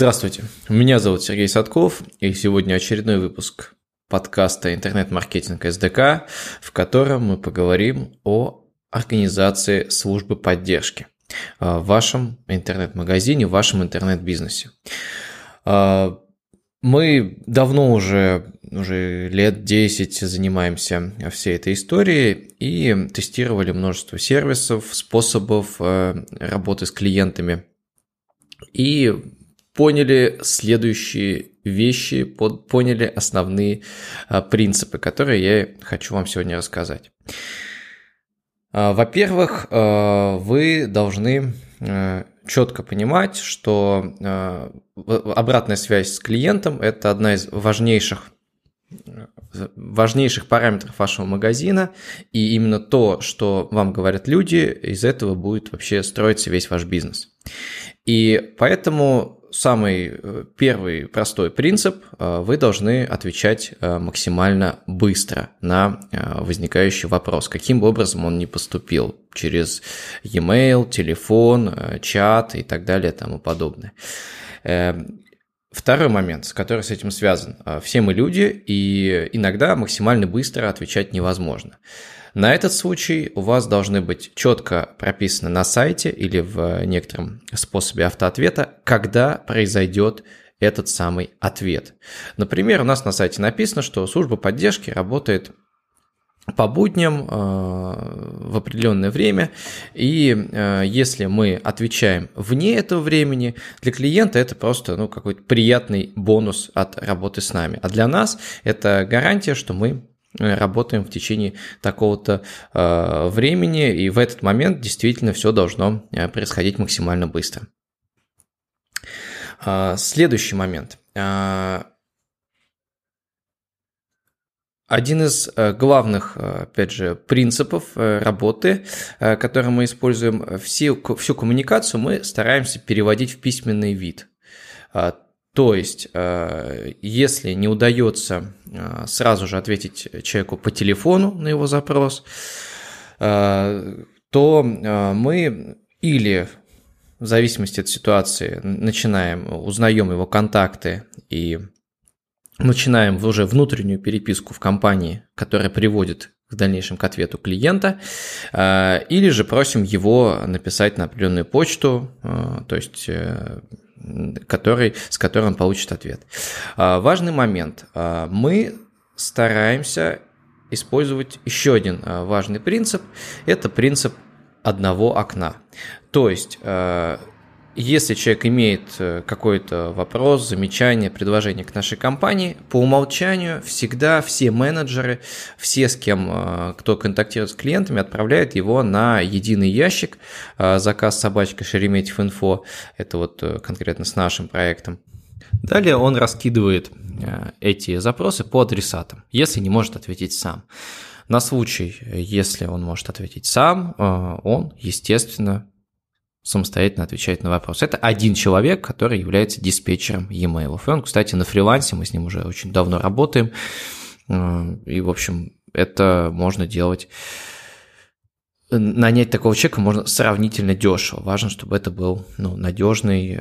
Здравствуйте, меня зовут Сергей Садков, и сегодня очередной выпуск подкаста «Интернет-маркетинг СДК», в котором мы поговорим о организации службы поддержки в вашем интернет-магазине, в вашем интернет-бизнесе. Мы давно уже лет 10 занимаемся всей этой историей и тестировали множество сервисов, способов работы с клиентами и поняли следующие вещи, поняли основные принципы, которые я хочу вам сегодня рассказать. Во-первых, вы должны четко понимать, что обратная связь с клиентом – это одна из важнейших параметров вашего магазина, и именно то, что вам говорят люди, из этого будет вообще строиться весь ваш бизнес. И поэтому самый первый простой принцип – вы должны отвечать максимально быстро на возникающий вопрос, каким бы образом он ни поступил, через e-mail, телефон, чат и так далее и тому подобное. Второй момент, который с этим связан. Все мы люди, и иногда максимально быстро отвечать невозможно. На этот случай у вас должны быть четко прописаны на сайте или в некотором способе автоответа, когда произойдет этот самый ответ. Например, у нас на сайте написано, что служба поддержки работает по будням в определенное время, и если мы отвечаем вне этого времени, для клиента это просто какой-то приятный бонус от работы с нами, а для нас это гарантия, что мы работаем в течение такого-то времени, и в этот момент действительно все должно происходить максимально быстро. Следующий момент. Один из главных, опять же, принципов работы, который мы используем, всю коммуникацию мы стараемся переводить в письменный вид. То есть, если не удается сразу же ответить человеку по телефону на его запрос, то мы или в зависимости от ситуации узнаем его контакты и начинаем уже внутреннюю переписку в компании, которая приводит в дальнейшем к ответу клиента, или же просим его написать на определенную почту, то есть с которой он получит ответ. Важный момент. Мы стараемся использовать еще один важный принцип. Это принцип одного окна. То есть если человек имеет какой-то вопрос, замечание, предложение к нашей компании, по умолчанию всегда все менеджеры, все, кто контактирует с клиентами, отправляют его на единый ящик заказ@sheremetyev.info. Это конкретно с нашим проектом. Далее он раскидывает эти запросы по адресатам, если не может ответить сам. На случай, если он может ответить сам, он, естественно, самостоятельно отвечает на вопрос. Это один человек, который является диспетчером e-mail. И он, кстати, на фрилансе, мы с ним уже очень давно работаем. И, в общем, это можно делать. Нанять такого человека можно сравнительно дешево. Важно, чтобы это был надежный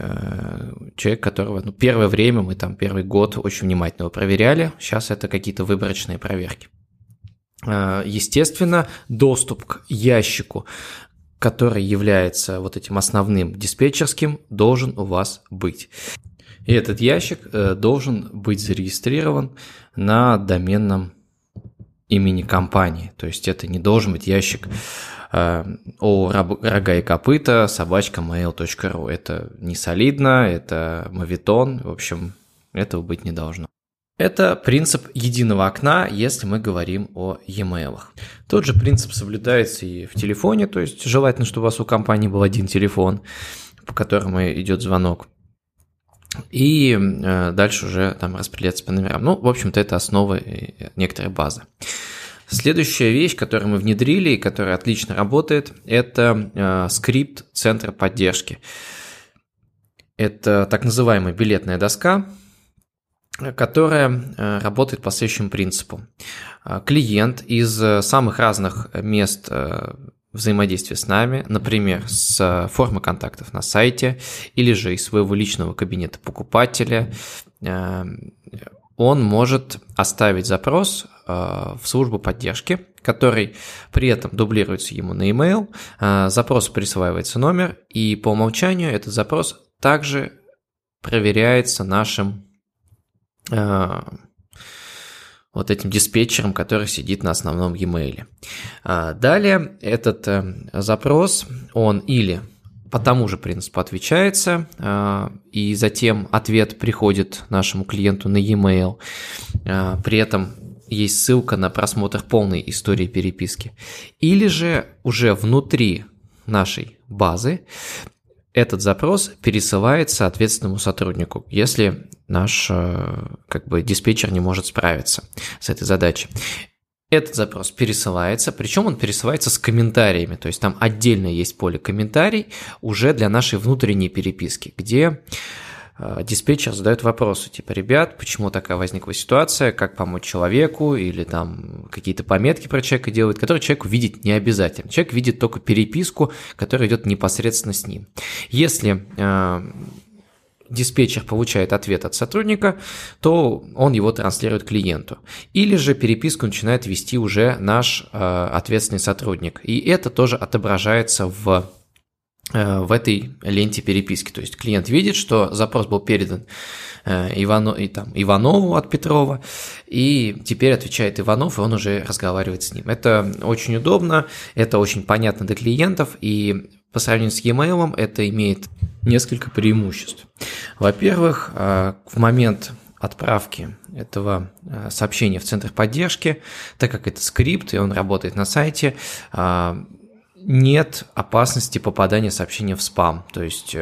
человек, которого первое время, мы первый год очень внимательно его проверяли. Сейчас это какие-то выборочные проверки. Естественно, доступ к ящику, который является этим основным диспетчерским, должен у вас быть. И этот ящик должен быть зарегистрирован на доменном имени компании. То есть это не должен быть ящик рога и копыта @mail.ru. Это не солидно, это моветон, в общем, этого быть не должно. Это принцип единого окна, если мы говорим о e-mail. Тот же принцип соблюдается и в телефоне, то есть желательно, чтобы у вас у компании был один телефон, по которому идет звонок, и дальше уже распределяться по номерам. В общем-то, это основа и некоторая база. Следующая вещь, которую мы внедрили и которая отлично работает, это скрипт центра поддержки. Это так называемая билетная доска, которая работает по следующему принципу. Клиент из самых разных мест взаимодействия с нами, например, с формы контактов на сайте или же из своего личного кабинета покупателя, он может оставить запрос в службу поддержки, который при этом дублируется ему на e-mail, запрос присваивается номер, и по умолчанию этот запрос также проверяется нашим вот этим диспетчером, который сидит на основном e-mail. Далее этот запрос, он или по тому же принципу отвечается, и затем ответ приходит нашему клиенту на e-mail, при этом есть ссылка на просмотр полной истории переписки, или же уже внутри нашей базы этот запрос пересылает соответственному сотруднику, если наш диспетчер не может справиться с этой задачей. Этот запрос пересылается, причем он пересылается с комментариями, то есть там отдельно есть поле комментарий уже для нашей внутренней переписки, где диспетчер задает вопросы, типа, ребят, почему такая возникла ситуация, как помочь человеку, или там какие-то пометки про человека делают, которые человек видеть не обязательно. Человек видит только переписку, которая идет непосредственно с ним. Если диспетчер получает ответ от сотрудника, то он его транслирует клиенту. Или же переписку начинает вести уже наш ответственный сотрудник. И это тоже отображается в этой ленте переписки. То есть клиент видит, что запрос был передан Иванову от Петрова, и теперь отвечает Иванов, и он уже разговаривает с ним. Это очень удобно, это очень понятно для клиентов, и по сравнению с e-mail это имеет несколько преимуществ. Во-первых, в момент отправки этого сообщения в центр поддержки, так как это скрипт, и он работает на сайте, нет опасности попадания сообщения в спам, то есть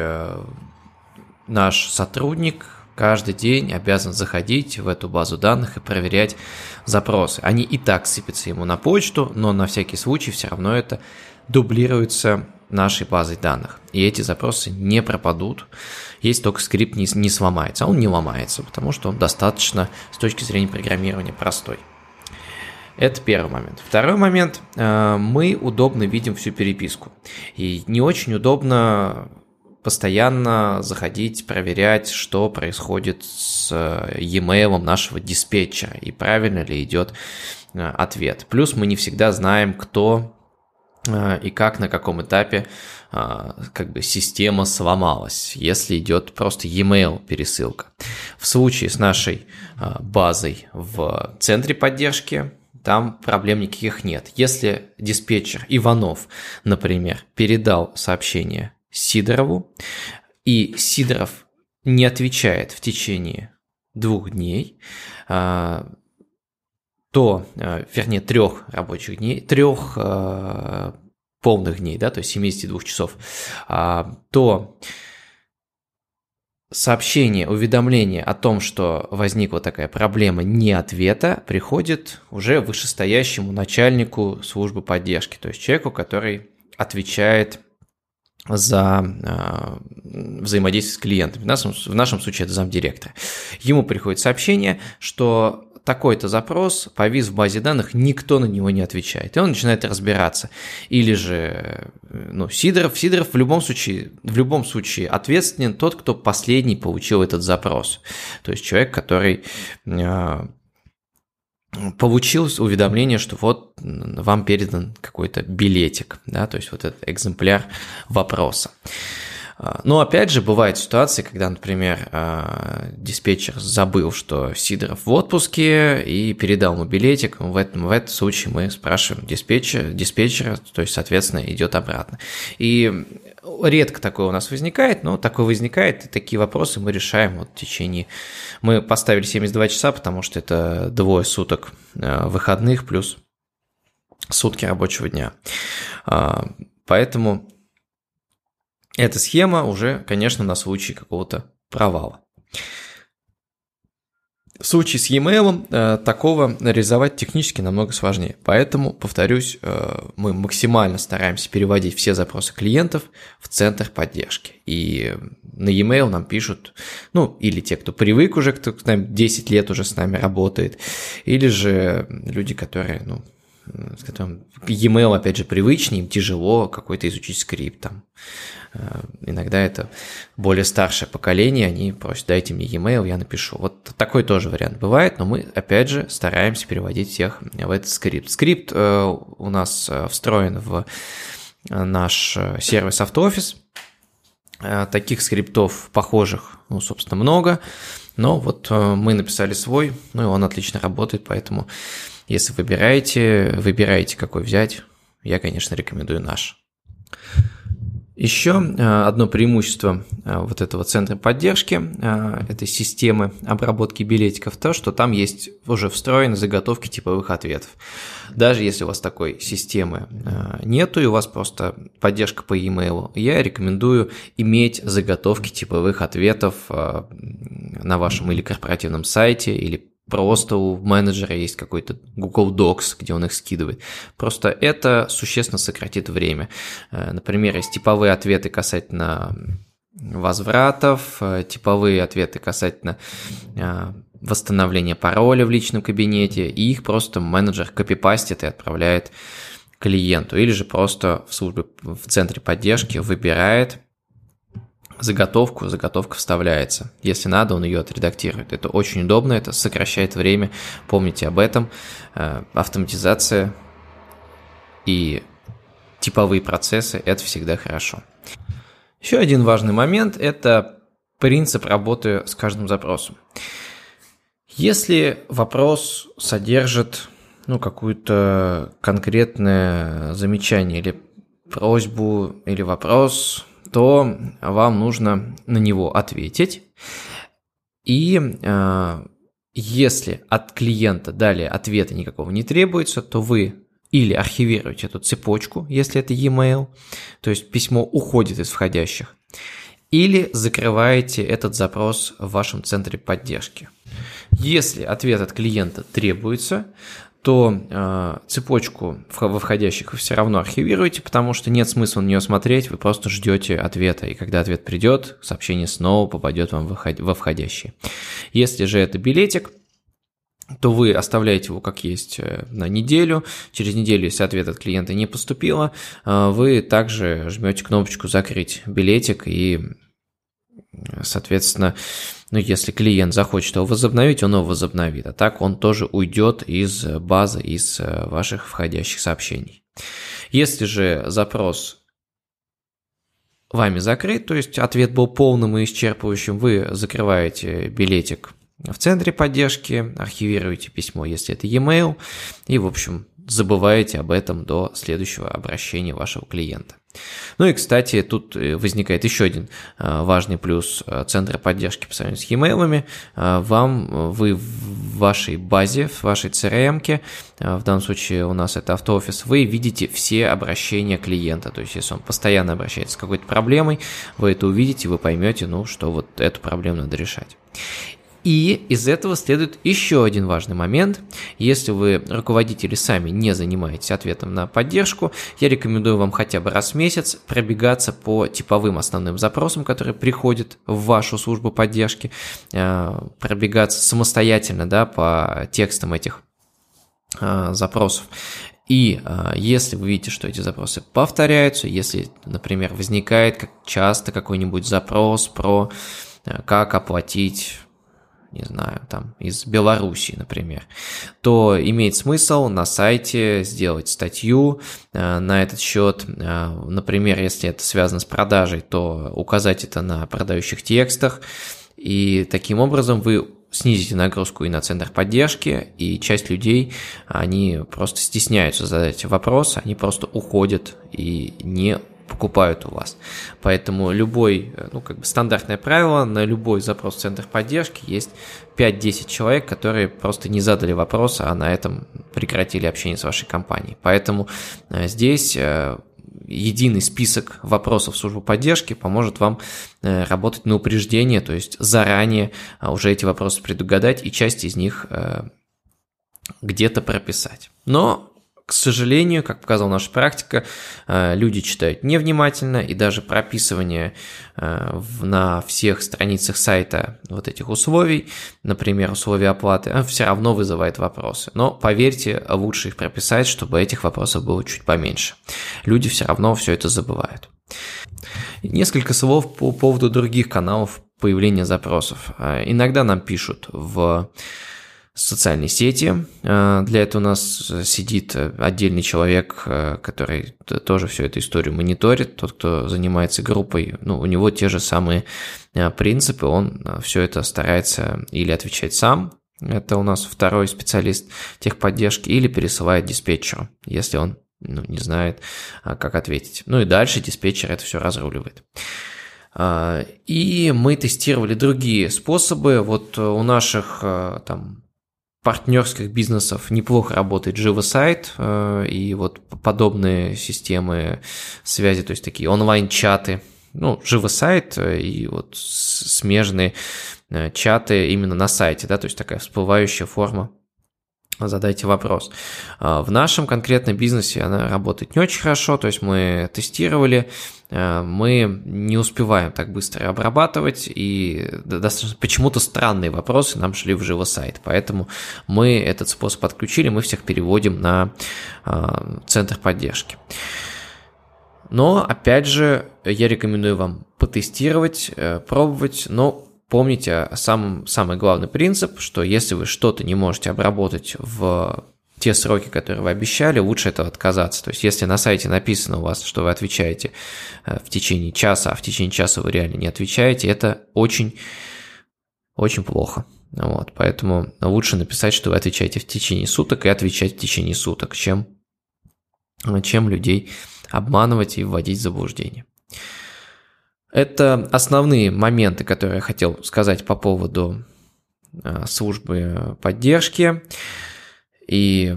наш сотрудник каждый день обязан заходить в эту базу данных и проверять запросы. Они и так сыпятся ему на почту, но на всякий случай все равно это дублируется нашей базой данных, и эти запросы не пропадут, если только скрипт не сломается, а он не ломается, потому что он достаточно с точки зрения программирования простой. Это первый момент. Второй момент. Мы удобно видим всю переписку. И не очень удобно постоянно заходить, проверять, что происходит с e-mail нашего диспетчера и правильно ли идет ответ. Плюс мы не всегда знаем, кто и как, на каком этапе система сломалась, если идет просто e-mail пересылка. В случае с нашей базой в центре поддержки там проблем никаких нет. Если диспетчер Иванов, например, передал сообщение Сидорову, и Сидоров не отвечает в течение 2 дней, то, вернее, 3 рабочих дней, 3 полных дней, да, то есть 72 часов, то сообщение, уведомление о том, что возникла такая проблема не ответа, приходит уже вышестоящему начальнику службы поддержки, то есть человеку, который отвечает за взаимодействие с клиентами. В нашем случае это замдиректора. Ему приходит сообщение, что такой-то запрос повис в базе данных, никто на него не отвечает, и он начинает разбираться. Или же Сидоров в любом случае ответственен тот, кто последний получил этот запрос. То есть человек, который получил уведомление, что вот вам передан какой-то билетик, да, то есть вот этот экземпляр вопроса. Но опять же, бывают ситуации, когда, например, диспетчер забыл, что Сидоров в отпуске, и передал ему билетик. В этом случае мы спрашиваем диспетчера, то есть, соответственно, идет обратно. И редко такое у нас возникает, но такое возникает, и такие вопросы мы решаем в течение... Мы поставили 72 часа, потому что это 2 суток выходных плюс сутки рабочего дня. Поэтому эта схема уже, конечно, на случай какого-то провала. В случае с e-mail такого реализовать технически намного сложнее. Поэтому, повторюсь, мы максимально стараемся переводить все запросы клиентов в центр поддержки. И на e-mail нам пишут, или те, кто привык уже, кто к нам 10 лет уже с нами работает, или же люди, которые с которым e-mail, опять же, привычнее, им тяжело какой-то изучить скрипт там. Иногда это более старшее поколение, они просят, дайте мне e-mail, я напишу. Вот такой тоже вариант бывает, но мы, опять же, стараемся переводить всех в этот скрипт. Скрипт у нас встроен в наш сервис АвтоОфис. Таких скриптов похожих, ну, собственно, много, но вот мы написали свой, ну, и он отлично работает, поэтому если выбираете, какой взять, я, конечно, рекомендую наш. Еще одно преимущество вот этого центра поддержки, этой системы обработки билетиков, то, что там есть уже встроены заготовки типовых ответов. Даже если у вас такой системы нету и у вас просто поддержка по e-mail, я рекомендую иметь заготовки типовых ответов на вашем или корпоративном сайте, или просто у менеджера есть какой-то Google Docs, где он их скидывает. Просто это существенно сократит время. Например, есть типовые ответы касательно возвратов, типовые ответы касательно восстановления пароля в личном кабинете, и их просто менеджер копипастит и отправляет клиенту. Или же просто в службе, в центре поддержки выбирает заготовку, заготовка вставляется. Если надо, он ее отредактирует. Это очень удобно, это сокращает время. Помните об этом. Автоматизация и типовые процессы – это всегда хорошо. Еще один важный момент – это принцип работы с каждым запросом. Если вопрос содержит, ну, какое-то конкретное замечание или просьбу, или вопрос, то вам нужно на него ответить. И если от клиента далее ответа никакого не требуется, то вы или архивируете эту цепочку, если это e-mail, то есть письмо уходит из входящих, или закрываете этот запрос в вашем центре поддержки. Если ответ от клиента требуется, то цепочку во входящих вы все равно архивируете, потому что нет смысла на нее смотреть, вы просто ждете ответа, и когда ответ придет, сообщение снова попадет вам во входящие. Если же это билетик, то вы оставляете его как есть на неделю, через неделю, если ответ от клиента не поступило, вы также жмете кнопочку «Закрыть билетик», и, соответственно, ну, если клиент захочет его возобновить, он его возобновит, а так он тоже уйдет из базы, из ваших входящих сообщений. Если же запрос вами закрыт, то есть ответ был полным и исчерпывающим, вы закрываете билетик в центре поддержки, архивируете письмо, если это e-mail, и, в общем, забываете об этом до следующего обращения вашего клиента. Ну и, кстати, тут возникает еще один важный плюс центра поддержки по сравнению с e-mail'ами. Вы в вашей базе, в вашей CRM-ке, в данном случае у нас это АвтоОфис, вы видите все обращения клиента. То есть, если он постоянно обращается с какой-то проблемой, вы это увидите, вы поймете, ну, что вот эту проблему надо решать. И из этого следует еще один важный момент. Если вы, руководители, сами не занимаетесь ответом на поддержку, я рекомендую вам хотя бы раз в месяц пробегаться по типовым основным запросам, которые приходят в вашу службу поддержки, пробегаться самостоятельно, да, по текстам этих запросов. И если вы видите, что эти запросы повторяются, если, например, возникает часто какой-нибудь запрос про как оплатить, не знаю, там, из Беларуси, например, то имеет смысл на сайте сделать статью на этот счет. Например, если это связано с продажей, то указать это на продающих текстах, и таким образом вы снизите нагрузку и на центр поддержки, и часть людей, они просто стесняются задать вопрос, они просто уходят и не покупают у вас. Поэтому любой, ну, как бы стандартное правило, на любой запрос в центр поддержки есть 5-10 человек, которые просто не задали вопрос, а на этом прекратили общение с вашей компанией. Поэтому здесь единый список вопросов в службу поддержки поможет вам работать на упреждение, то есть заранее уже эти вопросы предугадать и часть из них где-то прописать. Но К сожалению, как показала наша практика, люди читают невнимательно, и даже прописывание на всех страницах сайта вот этих условий, например, условия оплаты, все равно вызывает вопросы. Но, поверьте, лучше их прописать, чтобы этих вопросов было чуть поменьше. Люди все равно все это забывают. Несколько слов по поводу других каналов появления запросов. Иногда нам пишут в социальные сети. Для этого у нас сидит отдельный человек, который тоже всю эту историю мониторит. Тот, кто занимается группой, у него те же самые принципы, он все это старается или отвечать сам, это у нас второй специалист техподдержки, или пересылает диспетчеру, если он не знает, как ответить. И дальше диспетчер это все разруливает. И мы тестировали другие способы. Вот у наших партнерских бизнесов неплохо работает ЖивоСайт и вот подобные системы связи, то есть такие онлайн-чаты, ЖивоСайт и вот смежные чаты именно на сайте, то есть такая всплывающая форма «задайте вопрос». В нашем конкретном бизнесе она работает не очень хорошо, то есть мы тестировали, мы не успеваем так быстро обрабатывать, и почему-то странные вопросы нам шли в ЖивоСайт, поэтому мы этот способ отключили, мы всех переводим на центр поддержки. Но, опять же, я рекомендую вам потестировать, пробовать, но помните самый главный принцип, что если вы что-то не можете обработать в те сроки, которые вы обещали, лучше этого отказаться. То есть, если на сайте написано у вас, что вы отвечаете в течение часа, а в течение часа вы реально не отвечаете, это очень плохо. Поэтому лучше написать, что вы отвечаете в течение суток, и отвечать в течение суток, чем людей обманывать и вводить в заблуждение. Это основные моменты, которые я хотел сказать по поводу службы поддержки. И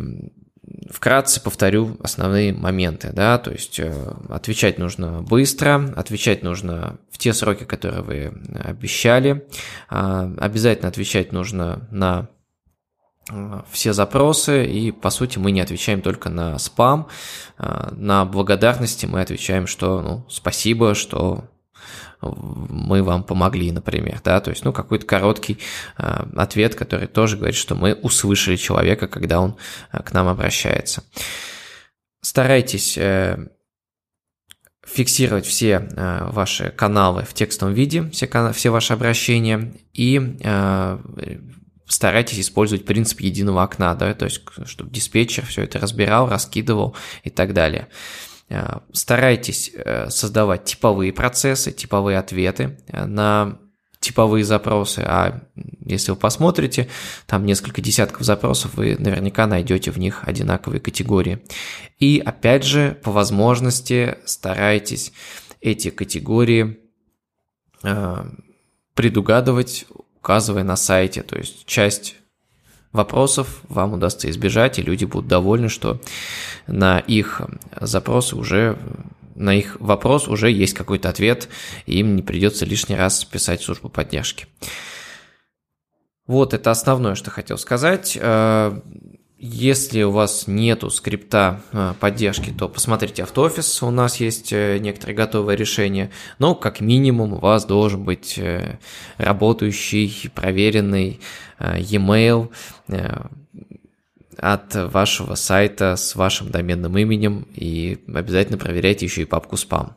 вкратце повторю основные моменты, то есть отвечать нужно быстро, отвечать нужно в те сроки, которые вы обещали, обязательно отвечать нужно на все запросы, и, по сути, мы не отвечаем только на спам, на благодарности мы отвечаем, что спасибо, что мы вам помогли, например, то есть, какой-то короткий ответ, который тоже говорит, что мы услышали человека, когда он к нам обращается. Старайтесь фиксировать все ваши каналы в текстовом виде, все ваши обращения, и старайтесь использовать принцип единого окна, то есть, чтобы диспетчер все это разбирал, раскидывал и так далее. Старайтесь создавать типовые процессы, типовые ответы на типовые запросы, а если вы посмотрите, там несколько десятков запросов, вы наверняка найдете в них одинаковые категории. И опять же, по возможности старайтесь эти категории предугадывать, указывая на сайте, то есть часть вопросов вам удастся избежать, и люди будут довольны, что на их вопрос уже есть какой-то ответ, и им не придется лишний раз писать в службу поддержки. Вот это основное, что хотел сказать. Если у вас нету скрипта поддержки, то посмотрите АвтоОфис, у нас есть некоторые готовые решения, но как минимум у вас должен быть работающий, проверенный e-mail от вашего сайта с вашим доменным именем, и обязательно проверяйте еще и папку «Спам».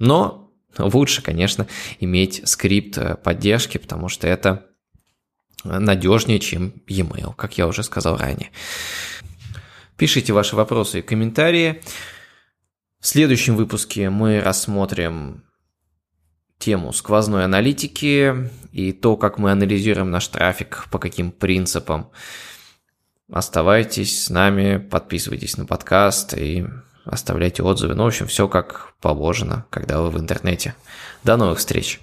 Но лучше, конечно, иметь скрипт поддержки, потому что это надежнее, чем e-mail, как я уже сказал ранее. Пишите ваши вопросы и комментарии. В следующем выпуске мы рассмотрим тему сквозной аналитики и то, как мы анализируем наш трафик, по каким принципам. Оставайтесь с нами, подписывайтесь на подкаст и оставляйте отзывы. В общем, все как положено, когда вы в интернете. До новых встреч!